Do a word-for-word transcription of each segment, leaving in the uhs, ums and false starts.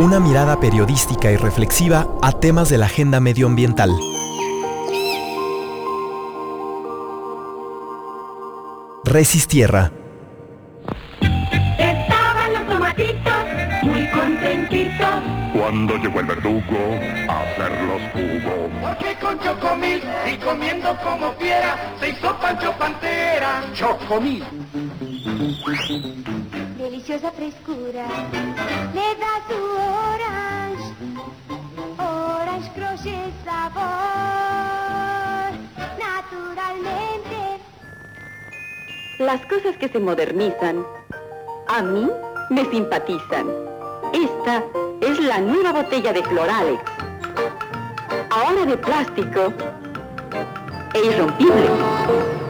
Una mirada periodística y reflexiva a temas de la agenda medioambiental. Resistierra. Estaban los tomatitos muy contentitos cuando llegó el verdugo a hacerlos jugo. Porque con chocomil y comiendo como fiera se hizo Pancho Pantera. Chocomil. Deliciosa frescura le da su orange, orange crochet sabor, naturalmente. Las cosas que se modernizan, a mí me simpatizan. Esta es la nueva botella de Cloralex, ahora de plástico e irrompible.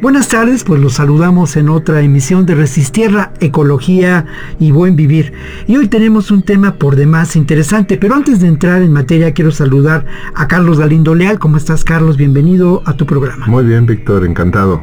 Buenas tardes, pues los saludamos en otra emisión de Resistierra, Ecología y Buen Vivir. Y hoy tenemos un tema por demás interesante, pero antes de entrar en materia quiero saludar a Carlos Galindo Leal. ¿Cómo estás, Carlos? Bienvenido a tu programa. Muy bien, Víctor, encantado.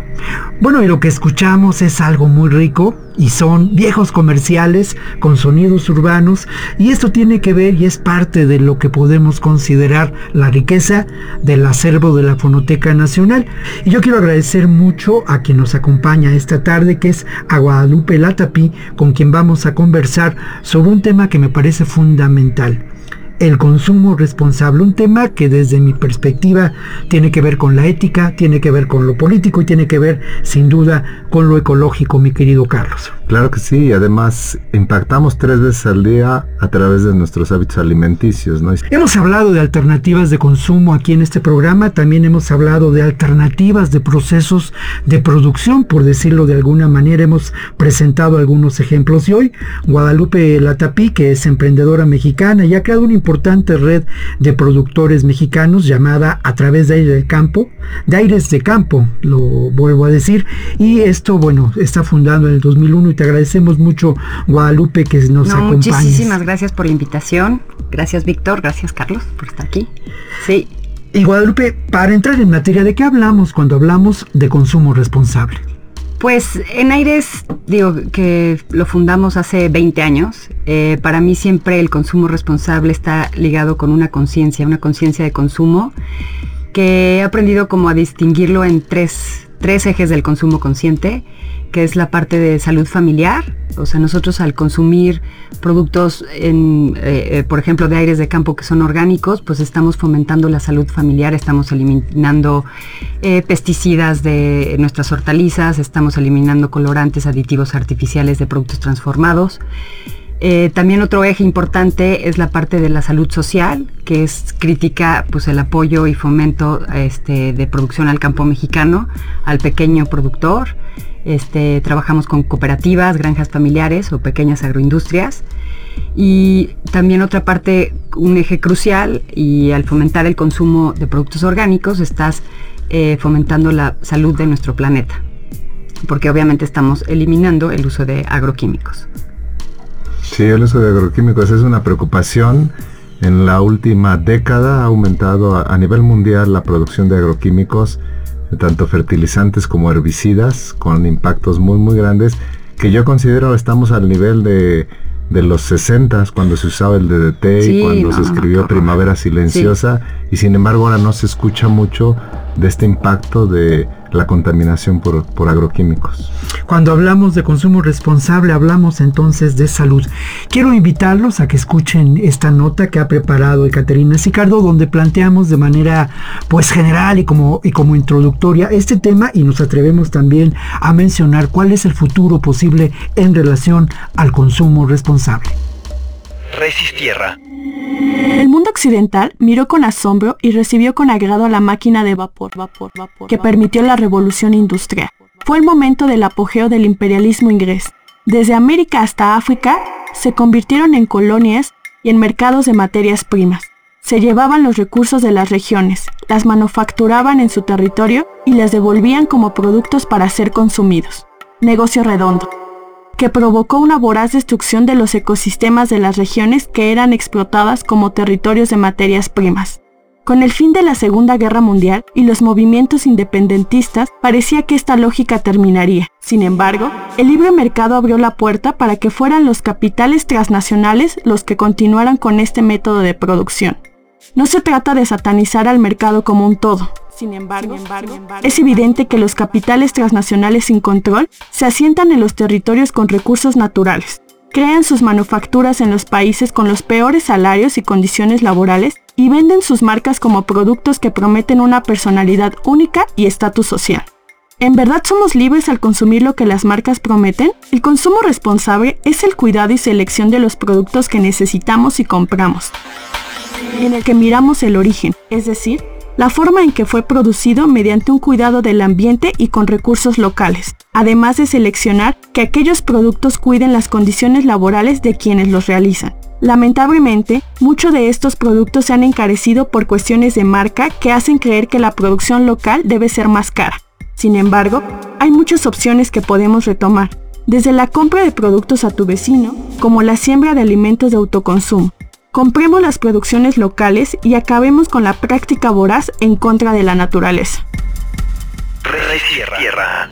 Bueno, y lo que escuchamos es algo muy rico y son viejos comerciales con sonidos urbanos, y esto tiene que ver y es parte de lo que podemos considerar la riqueza del acervo de la Fonoteca Nacional. Y yo quiero agradecer mucho a quien nos acompaña esta tarde, que es a Guadalupe Latapi, con quien vamos a conversar sobre un tema que me parece fundamental: el consumo responsable, un tema que desde mi perspectiva tiene que ver con la ética, tiene que ver con lo político y tiene que ver sin duda con lo ecológico, mi querido Carlos. Claro que sí, además impactamos tres veces al día a través de nuestros hábitos alimenticios, ¿no? Hemos hablado de alternativas de consumo aquí en este programa, también hemos hablado de alternativas de procesos de producción, por decirlo de alguna manera, hemos presentado algunos ejemplos y hoy Guadalupe Latapi, que es emprendedora mexicana y ha creado un importante red de productores mexicanos llamada A Través de Aires de Campo, de Aires de Campo, lo vuelvo a decir, y esto, bueno, está fundado en el dos mil uno y te agradecemos mucho, Guadalupe, que nos no, acompañes. Muchísimas gracias por la invitación, gracias Víctor, gracias Carlos por estar aquí. Sí. Y Guadalupe, para entrar en materia, ¿de qué hablamos cuando hablamos de consumo responsable? Pues en Aires, digo que lo fundamos hace veinte años, eh, para mí siempre el consumo responsable está ligado con una conciencia, una conciencia de consumo, que he aprendido como a distinguirlo en tres, tres ejes del consumo consciente, que es la parte de salud familiar. O sea, nosotros al consumir productos, en, eh, eh, por ejemplo, de Aires de Campo, que son orgánicos, pues estamos fomentando la salud familiar, estamos eliminando eh, pesticidas de nuestras hortalizas, estamos eliminando colorantes, aditivos artificiales de productos transformados. Eh, también otro eje importante es la parte de la salud social, que es crítica, pues el apoyo y fomento este, de producción al campo mexicano, al pequeño productor. Este, trabajamos con cooperativas, granjas familiares o pequeñas agroindustrias. Y también otra parte, un eje crucial, y al fomentar el consumo de productos orgánicos estás eh, fomentando la salud de nuestro planeta, porque obviamente estamos eliminando el uso de agroquímicos. Sí, el uso de agroquímicos es una preocupación. En la última década ha aumentado a, a nivel mundial la producción de agroquímicos, tanto fertilizantes como herbicidas, con impactos muy muy grandes, que yo considero estamos al nivel de, de los sesentas, cuando se usaba el D D T, sí, y cuando no, se escribió no, no, Primavera Silenciosa, sí. Y sin embargo ahora no se escucha mucho de este impacto de la contaminación por, por agroquímicos. Cuando hablamos de consumo responsable, hablamos entonces de salud. Quiero invitarlos a que escuchen esta nota que ha preparado Caterina Sicardo, donde planteamos de manera pues general y como, y como introductoria este tema, y nos atrevemos también a mencionar cuál es el futuro posible en relación al consumo responsable. Resistierra. El mundo occidental miró con asombro y recibió con agrado la máquina de vapor, vapor, vapor que permitió la revolución industrial. Fue el momento del apogeo del imperialismo inglés. Desde América hasta África se convirtieron en colonias y en mercados de materias primas. Se llevaban los recursos de las regiones, las manufacturaban en su territorio y las devolvían como productos para ser consumidos. Negocio redondo que provocó una voraz destrucción de los ecosistemas de las regiones que eran explotadas como territorios de materias primas. Con el fin de la Segunda Guerra Mundial y los movimientos independentistas, parecía que esta lógica terminaría. Sin embargo, el libre mercado abrió la puerta para que fueran los capitales transnacionales los que continuaran con este método de producción. No se trata de satanizar al mercado como un todo. Sin embargo, Sin embargo, es evidente que los capitales transnacionales sin control se asientan en los territorios con recursos naturales, crean sus manufacturas en los países con los peores salarios y condiciones laborales y venden sus marcas como productos que prometen una personalidad única y estatus social. ¿En verdad somos libres al consumir lo que las marcas prometen? El consumo responsable es el cuidado y selección de los productos que necesitamos y compramos, en el que miramos el origen, es decir, la forma en que fue producido mediante un cuidado del ambiente y con recursos locales, además de seleccionar que aquellos productos cuiden las condiciones laborales de quienes los realizan. Lamentablemente, muchos de estos productos se han encarecido por cuestiones de marca que hacen creer que la producción local debe ser más cara. Sin embargo, hay muchas opciones que podemos retomar, desde la compra de productos a tu vecino, como la siembra de alimentos de autoconsumo. Compremos las producciones locales y acabemos con la práctica voraz en contra de la naturaleza. Resistierra.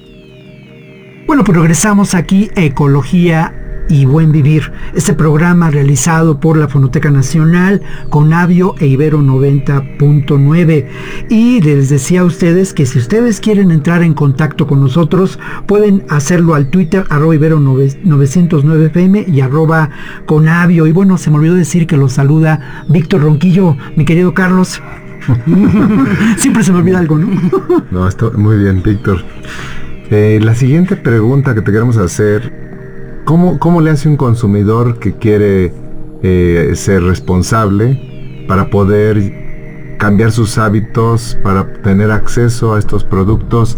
Bueno, pues regresamos aquí a Ecología y Buen Vivir, este programa realizado por la Fonoteca Nacional, Conavio e Ibero noventa punto nueve. Y les decía a ustedes que si ustedes quieren entrar en contacto con nosotros, pueden hacerlo al Twitter, arroba Ibero novecientos nueve F M y arroba Conavio. Y bueno, se me olvidó decir que los saluda Víctor Ronquillo, mi querido Carlos. Siempre se me olvida algo, ¿no? No, está muy bien, Víctor. Eh, la siguiente pregunta que te queremos hacer... ¿Cómo, ¿Cómo le hace un consumidor que quiere eh, ser responsable para poder cambiar sus hábitos, para tener acceso a estos productos?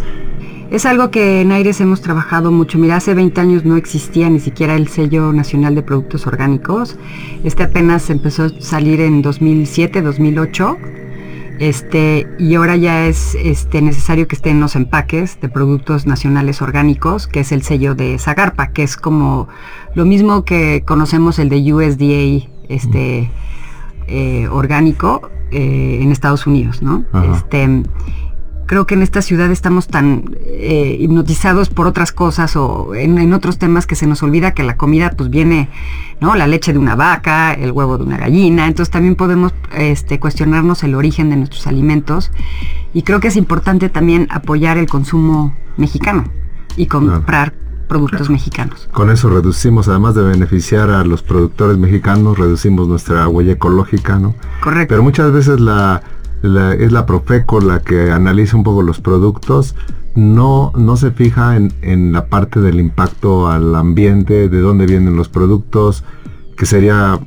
Es algo que en Aires hemos trabajado mucho. Mira, hace veinte años no existía ni siquiera el sello nacional de productos orgánicos. Este apenas empezó a salir en dos mil siete, dos mil ocho. Este, y ahora ya es este, necesario que estén los empaques de productos nacionales orgánicos, que es el sello de Sagarpa, que es como lo mismo que conocemos el de U S D A este, eh, orgánico eh, en Estados Unidos, ¿no? Este, creo que en esta ciudad estamos tan eh, hipnotizados por otras cosas o en, en otros temas que se nos olvida que la comida pues viene, ¿no? La leche de una vaca, el huevo de una gallina. Entonces también podemos este, cuestionarnos el origen de nuestros alimentos y creo que es importante también apoyar el consumo mexicano y comprar claro. productos claro. mexicanos. Con eso reducimos, además de beneficiar a los productores mexicanos, reducimos nuestra huella ecológica, ¿no? Correcto. Pero muchas veces la... La, es la Profeco la que analiza un poco los productos, no, no se fija en, en la parte del impacto al ambiente, de dónde vienen los productos, que sería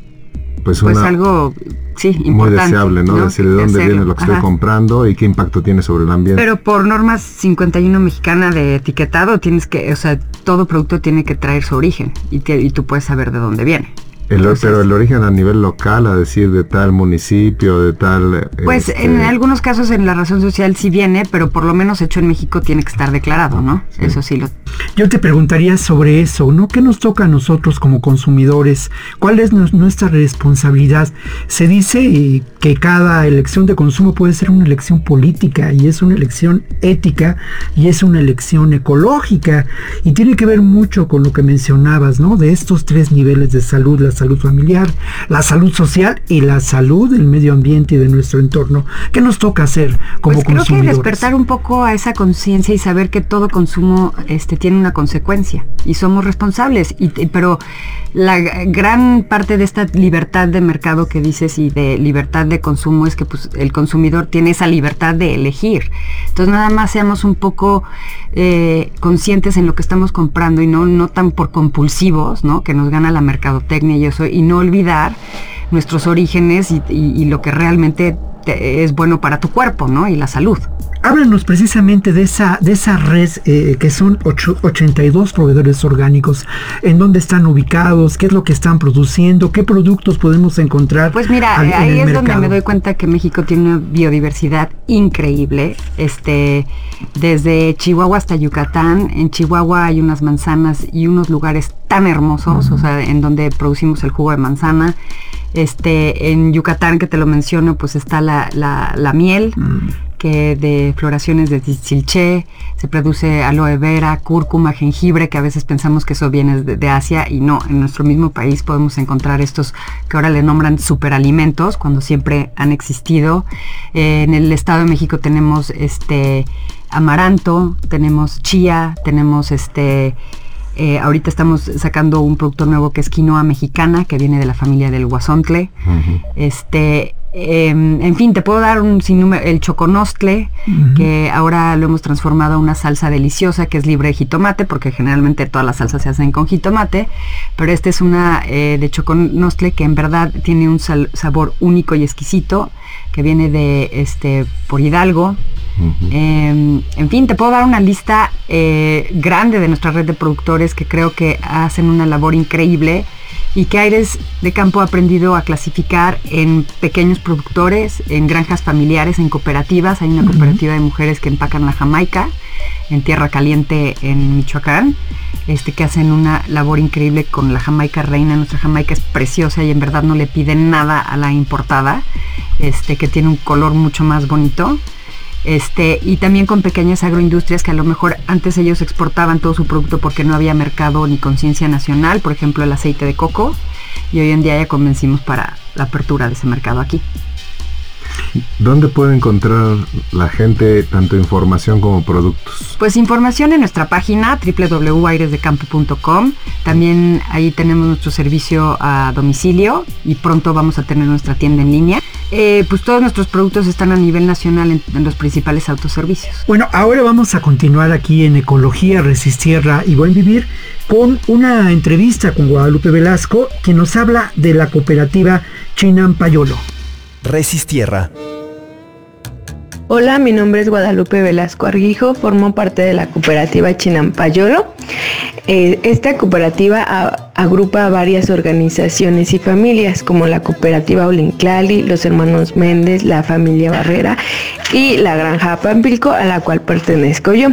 pues, pues una, algo sí, muy importante, deseable, ¿no? ¿no? Decir de dónde viene lo que Ajá. estoy comprando y qué impacto tiene sobre el ambiente. Pero por normas cincuenta y uno mexicana de etiquetado, tienes que, o sea, todo producto tiene que traer su origen y, te, y tú puedes saber de dónde viene. El, Entonces, pero el origen a nivel local, a decir de tal municipio, de tal... Pues este, en algunos casos en la razón social sí viene, pero por lo menos hecho en México tiene que estar declarado, ¿no? Sí. Eso sí lo... Yo te preguntaría sobre eso, ¿no? ¿Qué nos toca a nosotros como consumidores? ¿Cuál es nos, nuestra responsabilidad? Se dice que cada elección de consumo puede ser una elección política y es una elección ética y es una elección ecológica y tiene que ver mucho con lo que mencionabas, ¿no? De estos tres niveles de salud, las salud familiar, la salud social y la salud del medio ambiente y de nuestro entorno. ¿Qué nos toca hacer como pues consumidores? Creo que despertar un poco a esa conciencia y saber que todo consumo este, tiene una consecuencia y somos responsables. Y, pero la gran parte de esta libertad de mercado que dices y de libertad de consumo es que pues, el consumidor tiene esa libertad de elegir. Entonces nada más seamos un poco eh, conscientes en lo que estamos comprando y no, no tan por compulsivos, ¿no? Que nos gana la mercadotecnia y y no olvidar nuestros orígenes y, y, y lo que realmente te, es bueno para tu cuerpo, ¿no? Y la salud. Háblanos precisamente de esa, de esa red eh, que son ochenta y dos proveedores orgánicos. ¿En dónde están ubicados? ¿Qué es lo que están produciendo? ¿Qué productos podemos encontrar? Pues mira, al, ahí es mercado? donde me doy cuenta que México tiene una biodiversidad increíble. Este, desde Chihuahua hasta Yucatán. En Chihuahua hay unas manzanas y unos lugares tan hermosos, uh-huh. o sea, en donde producimos el jugo de manzana. Este, en Yucatán, que te lo menciono, pues está la, la, la miel, mm. que de floraciones de tzitzilché, se produce aloe vera, cúrcuma, jengibre, que a veces pensamos que eso viene de, de Asia, y no, en nuestro mismo país podemos encontrar estos que ahora le nombran superalimentos, cuando siempre han existido. Eh, en el Estado de México tenemos este amaranto, tenemos chía, tenemos este... Eh, ahorita estamos sacando un producto nuevo que es quinoa mexicana, que viene de la familia del guasontle. Uh-huh. Este, eh, en fin, te puedo dar un sinnúmero, el choconostle, uh-huh. que ahora lo hemos transformado a una salsa deliciosa que es libre de jitomate, porque generalmente todas las salsas se hacen con jitomate, pero esta es una eh, de choconostle que en verdad tiene un sal- sabor único y exquisito, que viene de este por Hidalgo. Uh-huh. Eh, en fin, te puedo dar una lista eh, grande de nuestra red de productores que creo que hacen una labor increíble y que Aires de Campo ha aprendido a clasificar en pequeños productores, en granjas familiares, en cooperativas. Hay una cooperativa uh-huh. de mujeres que empacan la jamaica en Tierra Caliente, en Michoacán, este, que hacen una labor increíble con la jamaica reina. Nuestra jamaica es preciosa y en verdad no le piden nada a la importada, este, que tiene un color mucho más bonito. Este, y también con pequeñas agroindustrias que a lo mejor antes ellos exportaban todo su producto porque no había mercado ni conciencia nacional, por ejemplo el aceite de coco, y hoy en día ya convencimos para la apertura de ese mercado aquí. ¿Dónde puede encontrar la gente tanto información como productos? Pues información en nuestra página doble u doble u doble u punto aires de campo punto com. También ahí tenemos nuestro servicio a domicilio y pronto vamos a tener nuestra tienda en línea. Eh, pues todos nuestros productos están a nivel nacional en, en los principales autoservicios. Bueno, ahora vamos a continuar aquí en Ecología, Resistierra y Buen Vivir con una entrevista con Guadalupe Velasco, que nos habla de la cooperativa Chinampayolo. Resistierra. Hola, mi nombre es Guadalupe Velasco Arguijo, formo parte de la cooperativa Chinampayolo. Eh, esta cooperativa a, agrupa a varias organizaciones y familias, como la cooperativa Olinclali, los hermanos Méndez, la familia Barrera y la granja Pampilco, a la cual pertenezco yo.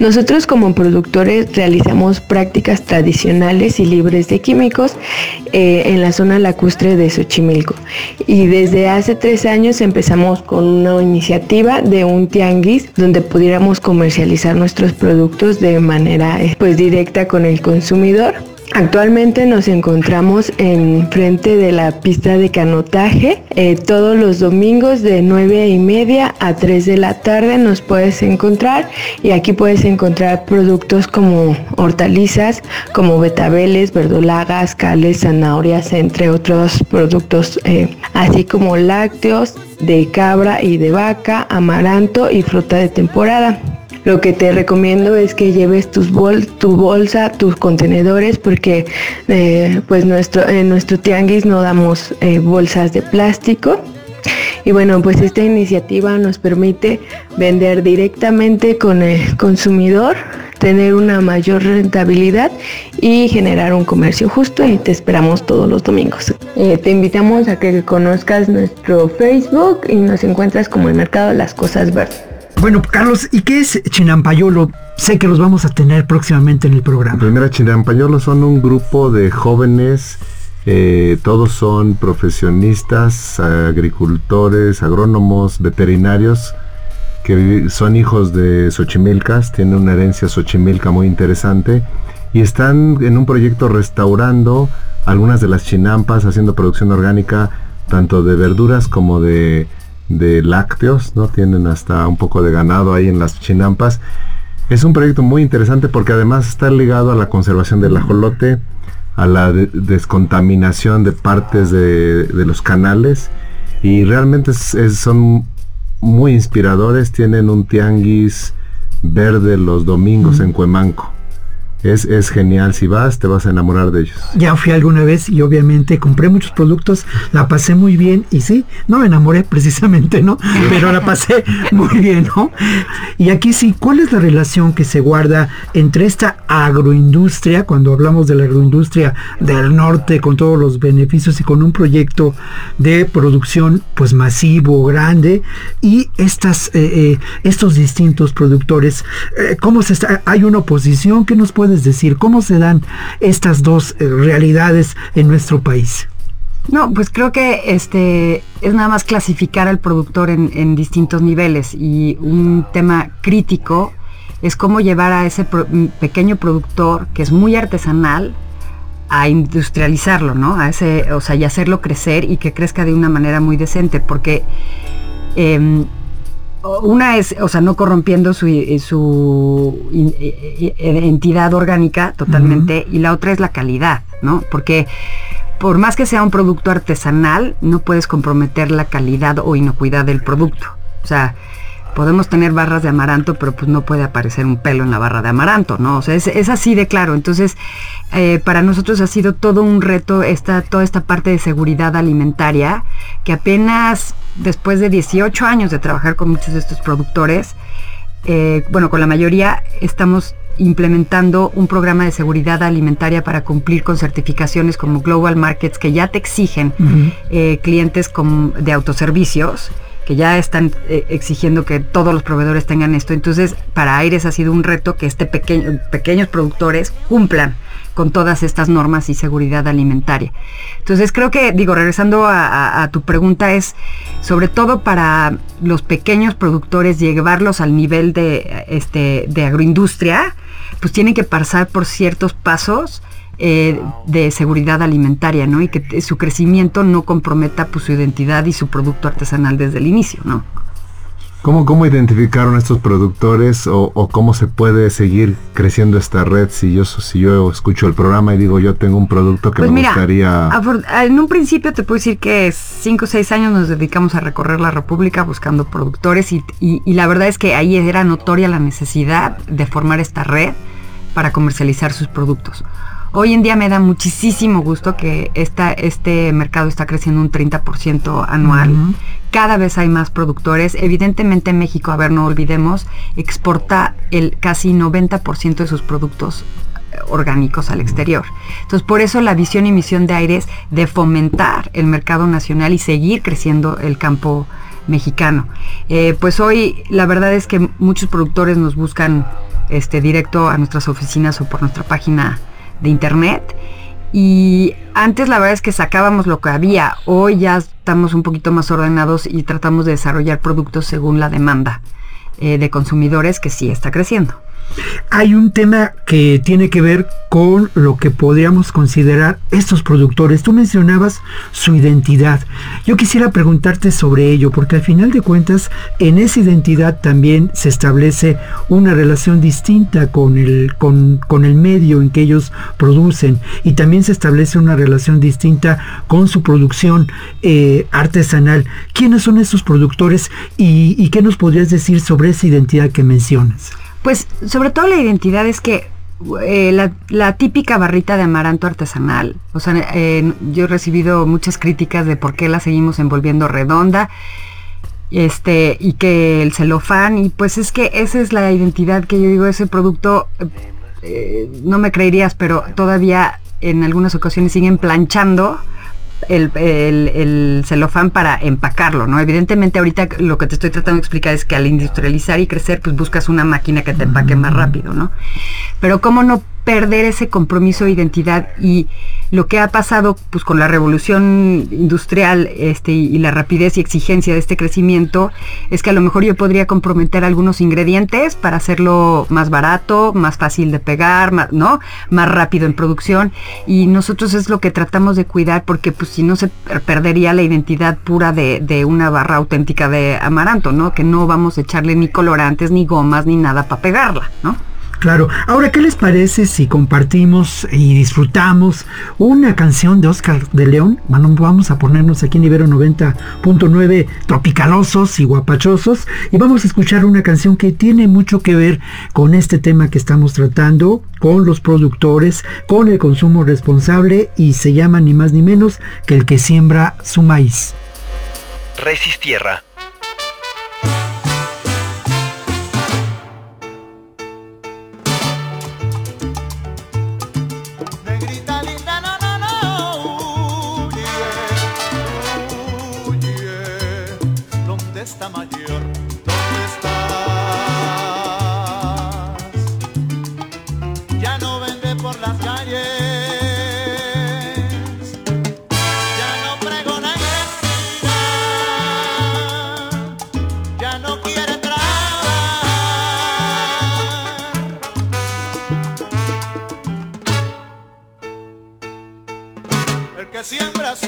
Nosotros como productores realizamos prácticas tradicionales y libres de químicos eh, en la zona lacustre de Xochimilco, y desde hace tres años empezamos con una iniciativa de un tianguis donde pudiéramos comercializar nuestros productos de manera pues directa con el consumidor. Actualmente nos encontramos en frente de la pista de canotaje. Eh, todos los domingos de nueve y media a tres de la tarde nos puedes encontrar, y aquí puedes encontrar productos como hortalizas, como betabeles, verdolagas, cales, zanahorias, entre otros productos, eh, así como lácteos de cabra y de vaca, amaranto y fruta de temporada. Lo que te recomiendo es que lleves tus bol, tu bolsa, tus contenedores, porque eh, pues nuestro, en nuestro tianguis no damos eh, bolsas de plástico. Y bueno, pues esta iniciativa nos permite vender directamente con el consumidor, tener una mayor rentabilidad y generar un comercio justo, y te esperamos todos los domingos. Eh, te invitamos a que conozcas nuestro Facebook y nos encuentras como el Mercado las Cosas Verde. Bueno, Carlos, ¿y qué es Chinampayolo? Sé que los vamos a tener próximamente en el programa. Primero, Chinampayolo son un grupo de jóvenes, eh, todos son profesionistas, agricultores, agrónomos, veterinarios, que son hijos de xochimilcas, tienen una herencia xochimilca muy interesante, y están en un proyecto restaurando algunas de las chinampas, haciendo producción orgánica, tanto de verduras como de... de lácteos, ¿no? Tienen hasta un poco de ganado ahí en las chinampas. Es un proyecto muy interesante porque además está ligado a la conservación del ajolote, a la de- descontaminación de partes de, de los canales, y realmente es, es, son muy inspiradores. Tienen un tianguis verde los domingos mm. en Cuemanco. Es, es genial, si vas te vas a enamorar de ellos. Ya fui alguna vez y obviamente compré muchos productos, la pasé muy bien, y sí, no me enamoré precisamente, ¿no? Pero la pasé muy bien, ¿no? Y aquí sí, ¿cuál es la relación que se guarda entre esta agroindustria, cuando hablamos de la agroindustria del norte, con todos los beneficios y con un proyecto de producción pues masivo, grande, y estas, eh, eh, estos distintos productores? Eh, ¿Cómo se está? ¿Hay una oposición? ¿Qué nos puede decir? ¿Cómo se dan estas dos eh, realidades en nuestro país? No, pues creo que este es nada más clasificar al productor en, en distintos niveles, y un tema crítico es cómo llevar a ese pro, pequeño productor que es muy artesanal a industrializarlo, ¿no? A ese, o sea, y hacerlo crecer y que crezca de una manera muy decente, porque eh, una es, o sea, no corrompiendo su, su in, entidad orgánica totalmente, uh-huh. y la otra es la calidad, ¿no? Porque por más que sea un producto artesanal, no puedes comprometer la calidad o inocuidad del producto. O sea, podemos tener barras de amaranto, pero pues no puede aparecer un pelo en la barra de amaranto, ¿no? O sea, es, es así de claro. Entonces, eh, para nosotros ha sido todo un reto esta, toda esta parte de seguridad alimentaria, que apenas después de dieciocho años de trabajar con muchos de estos productores, eh, bueno, con la mayoría estamos implementando un programa de seguridad alimentaria para cumplir con certificaciones como Global Markets, que ya te exigen uh-huh. eh, clientes con, de autoservicios, que ya están eh, exigiendo que todos los proveedores tengan esto. Entonces, para Aires ha sido un reto que este pequeño, pequeños productores cumplan con todas estas normas y seguridad alimentaria. Entonces, creo que, digo, regresando a, a, a tu pregunta, es sobre todo para los pequeños productores llevarlos al nivel de, este, de agroindustria, pues tienen que pasar por ciertos pasos eh, de seguridad alimentaria, ¿no? Y que t- su crecimiento no comprometa, pues, su identidad y su producto artesanal desde el inicio, ¿no? ¿Cómo, cómo identificaron estos productores o, o cómo se puede seguir creciendo esta red? Si yo si yo escucho el programa y digo, yo tengo un producto que pues me mira, gustaría... En un principio te puedo decir que cinco o seis años nos dedicamos a recorrer la República buscando productores y, y, y la verdad es que ahí era notoria la necesidad de formar esta red para comercializar sus productos. Hoy en día me da muchísimo gusto que esta, este mercado está creciendo un treinta por ciento anual. Uh-huh. Cada vez hay más productores. Evidentemente México, a ver, no olvidemos, exporta el casi noventa por ciento de sus productos orgánicos al exterior. Entonces, por eso la visión y misión de Aires de fomentar el mercado nacional y seguir creciendo el campo mexicano. Eh, pues hoy la verdad es que muchos productores nos buscan este, directo a nuestras oficinas o por nuestra página de internet, y antes la verdad es que sacábamos lo que había. Hoy ya estamos un poquito más ordenados y tratamos de desarrollar productos según la demanda eh, de consumidores, que sí está creciendo. Hay un tema que tiene que ver con lo que podríamos considerar estos productores. Tú mencionabas su identidad. Yo quisiera preguntarte sobre ello, porque al final de cuentas, en esa identidad también se establece una relación distinta con el, con, con el medio en que ellos producen, y también se establece una relación distinta con su producción eh, artesanal. ¿Quiénes son estos productores y, y qué nos podrías decir sobre esa identidad que mencionas? Pues sobre todo la identidad es que eh, la, la típica barrita de amaranto artesanal, o sea, eh, yo he recibido muchas críticas de por qué la seguimos envolviendo redonda, este, y que el celofán, y pues es que esa es la identidad que yo digo, ese producto, eh, no me creerías, pero todavía en algunas ocasiones siguen planchando El, el, el celofán para empacarlo, ¿no? Evidentemente ahorita lo que te estoy tratando de explicar es que al industrializar y crecer, pues buscas una máquina que te empaque más rápido, ¿no? Pero cómo no perder ese compromiso de identidad, y lo que ha pasado pues con la revolución industrial este, y la rapidez y exigencia de este crecimiento, es que a lo mejor yo podría comprometer algunos ingredientes para hacerlo más barato, más fácil de pegar, más, ¿no? Más rápido en producción, y nosotros es lo que tratamos de cuidar, porque pues si no se perdería la identidad pura de, de una barra auténtica de amaranto, ¿no? Que no vamos a echarle ni colorantes, ni gomas, ni nada para pegarla, ¿no? Claro. Ahora, ¿qué les parece si compartimos y disfrutamos una canción de Oscar de León? Bueno, vamos a ponernos aquí en Ibero noventa punto nueve tropicalosos y guapachosos, y vamos a escuchar una canción que tiene mucho que ver con este tema que estamos tratando, con los productores, con el consumo responsable, y se llama ni más ni menos que El que siembra su maíz. Resistierra. Por las calles ya no para su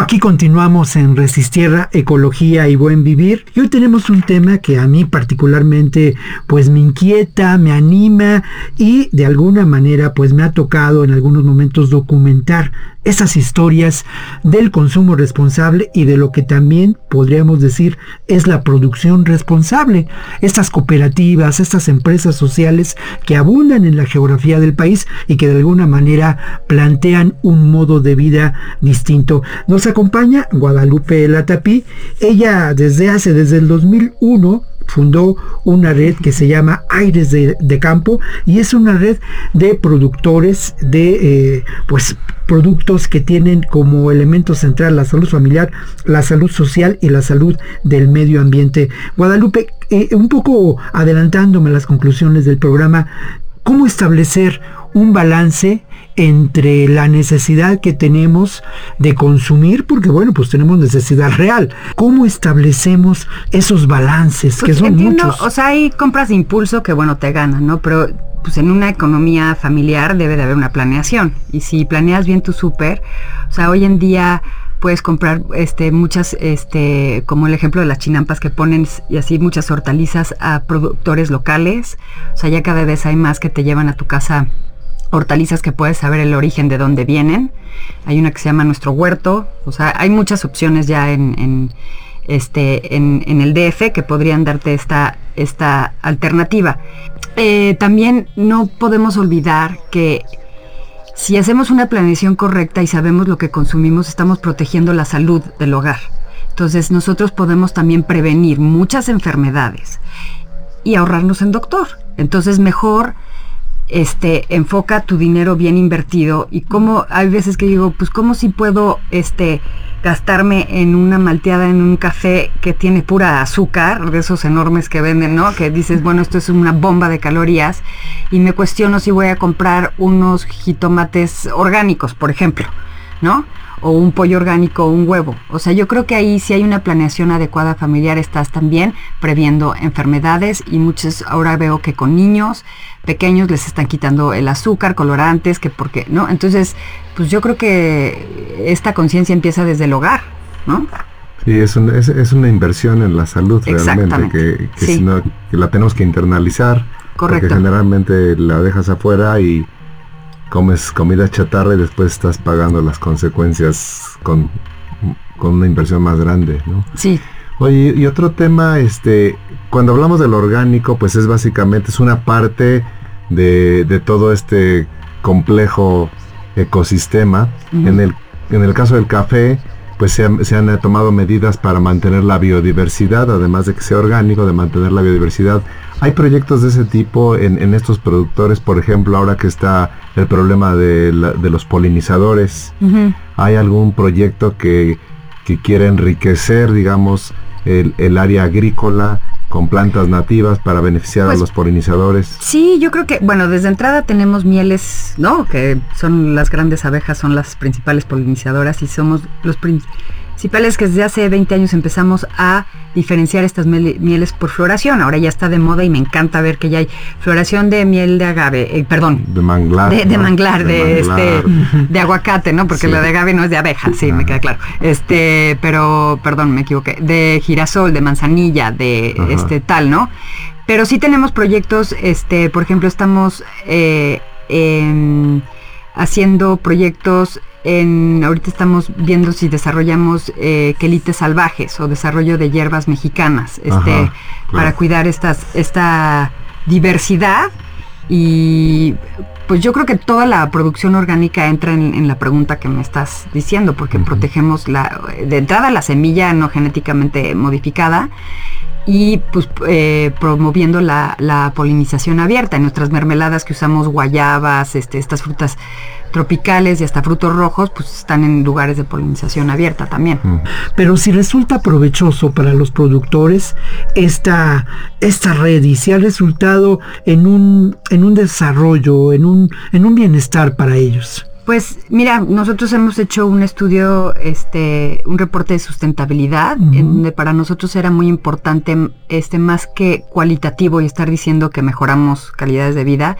Aquí continuamos en Resistierra, Ecología y Buen Vivir, y hoy tenemos un tema que a mí particularmente pues me inquieta, me anima y de alguna manera pues me ha tocado en algunos momentos documentar esas historias del consumo responsable y de lo que también podríamos decir es la producción responsable. Estas cooperativas, estas empresas sociales que abundan en la geografía del país y que de alguna manera plantean un modo de vida distinto. Nos acompaña Guadalupe Latapi. Ella desde hace, desde el dos mil uno, fundó una red que se llama Aires de, de Campo, y es una red de productores de eh, pues productos que tienen como elemento central la salud familiar, la salud social y la salud del medio ambiente. Guadalupe, eh, un poco adelantándome las conclusiones del programa, ¿cómo establecer un balance entre la necesidad que tenemos de consumir? Porque bueno, pues tenemos necesidad real. ¿Cómo establecemos esos balances que pues son entiendo, muchos? O sea, hay compras de impulso que bueno, te ganan, ¿no? Pero pues en una economía familiar debe de haber una planeación. Y si planeas bien tu súper, o sea, hoy en día puedes comprar este muchas, este como el ejemplo de las chinampas que ponen y así muchas hortalizas a productores locales. O sea, ya cada vez hay más que te llevan a tu casa hortalizas que puedes saber el origen de dónde vienen. Hay una que se llama Nuestro Huerto. O sea, hay muchas opciones ya en, en, este, en, en el D F que podrían darte esta, esta alternativa. Eh, también no podemos olvidar que si hacemos una planeación correcta y sabemos lo que consumimos, estamos protegiendo la salud del hogar. Entonces nosotros podemos también prevenir muchas enfermedades y ahorrarnos en doctor. Entonces mejor este, enfoca tu dinero bien invertido. Y como hay veces que digo, pues cómo si puedo este gastarme en una malteada, en un café que tiene pura azúcar, de esos enormes que venden, ¿no? Que dices, bueno, esto es una bomba de calorías, y me cuestiono si voy a comprar unos jitomates orgánicos, por ejemplo, ¿no? O un pollo orgánico o un huevo. O sea, yo creo que ahí, si hay una planeación adecuada familiar, estás también previendo enfermedades, y muchos ahora veo que con niños pequeños les están quitando el azúcar, colorantes, que por qué, ¿no? Entonces, pues yo creo que esta conciencia empieza desde el hogar, ¿no? Sí, es, un, es, es una inversión en la salud realmente, que, que, sí. si no, que la tenemos que internalizar. Correcto. Porque generalmente la dejas afuera y comes comida chatarra y después estás pagando las consecuencias con, con una inversión más grande, ¿no? Sí. Oye, y otro tema, este, cuando hablamos del orgánico, pues es básicamente, es una parte de, de todo este complejo ecosistema. Uh-huh. En el, en el caso del café, pues se, se han tomado medidas para mantener la biodiversidad, además de que sea orgánico, de mantener la biodiversidad. Hay proyectos de ese tipo en, en estos productores, por ejemplo, ahora que está el problema de, la, de los polinizadores. Uh-huh. ¿Hay algún proyecto que, que quiera enriquecer, digamos, el, el área agrícola con plantas nativas para beneficiar pues, a los polinizadores? Sí, yo creo que, bueno, desde entrada tenemos mieles, ¿no? Que son las grandes abejas, son las principales polinizadoras, y somos los principales que desde hace veinte años empezamos a diferenciar estas mieles por floración. Ahora ya está de moda y me encanta ver que ya hay floración de miel de agave, eh, perdón. De manglar. De, de ¿no? manglar, de, de manglar. este, de aguacate, ¿no? Porque sí. La de agave no es de abeja, sí, ah. me queda claro. Este, pero, perdón, me equivoqué. De girasol, de manzanilla, de Ajá. este tal, ¿no? Pero sí tenemos proyectos, este, por ejemplo, estamos eh, en, haciendo proyectos En, ahorita estamos viendo si desarrollamos eh, quelites salvajes o desarrollo de hierbas mexicanas, este, Ajá, claro. para cuidar estas, esta diversidad. Y pues yo creo que toda la producción orgánica entra en, en la pregunta que me estás diciendo, porque uh-huh. protegemos la, de entrada la semilla no genéticamente modificada, y pues eh, promoviendo la, la polinización abierta. En nuestras mermeladas que usamos guayabas, este, estas frutas tropicales y hasta frutos rojos, pues están en lugares de polinización abierta también. Pero si resulta provechoso para los productores esta, esta red, y si ha resultado en un, en un desarrollo, en un, en un bienestar para ellos. Pues mira, nosotros hemos hecho un estudio, este, un reporte de sustentabilidad, uh-huh. en donde para nosotros era muy importante, este, más que cualitativo y estar diciendo que mejoramos calidades de vida,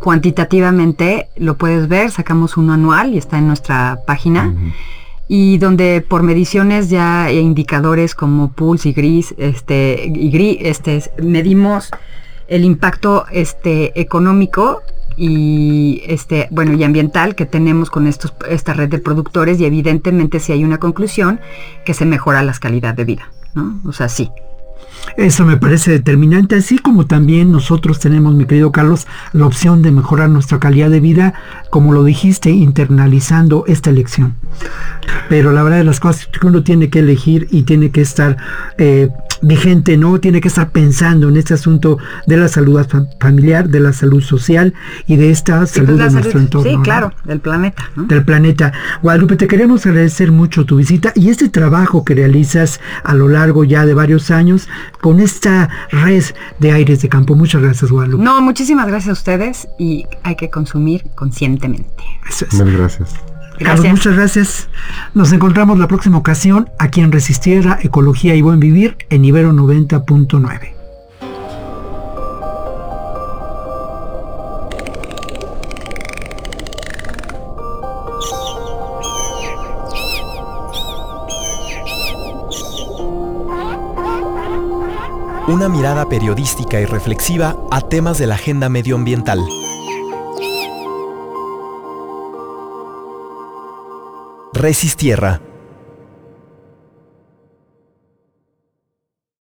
cuantitativamente lo puedes ver, sacamos uno anual y está en nuestra página, uh-huh. y donde por mediciones ya e indicadores como P U L S y GRIS, este, y GRI, este, medimos el impacto, este, económico y este bueno y ambiental que tenemos con estos esta red de productores, y evidentemente si hay una conclusión que se mejora la calidad de vida, ¿no? O sea, sí. Eso me parece determinante, así como también nosotros tenemos, mi querido Carlos, la opción de mejorar nuestra calidad de vida, como lo dijiste, internalizando esta elección. Pero la verdad de las cosas que uno tiene que elegir y tiene que estar eh, vigente, ¿no? Tiene que estar pensando en este asunto de la salud familiar, de la salud social y de esta sí, salud pues de salud, nuestro entorno. Sí, claro, ¿no? Del planeta, ¿no? Del planeta. Guadalupe, te queremos agradecer mucho tu visita y este trabajo que realizas a lo largo ya de varios años con esta red de Aires de Campo. Muchas gracias, Guadalupe. No, muchísimas gracias a ustedes, y hay que consumir conscientemente. Eso es. Muchas gracias. Carlos, gracias. Muchas gracias. Nos encontramos la próxima ocasión aquí en Resistierra, Ecología y Buen Vivir en Ibero noventa punto nueve. Una mirada periodística y reflexiva a temas de la agenda medioambiental. Resistierra.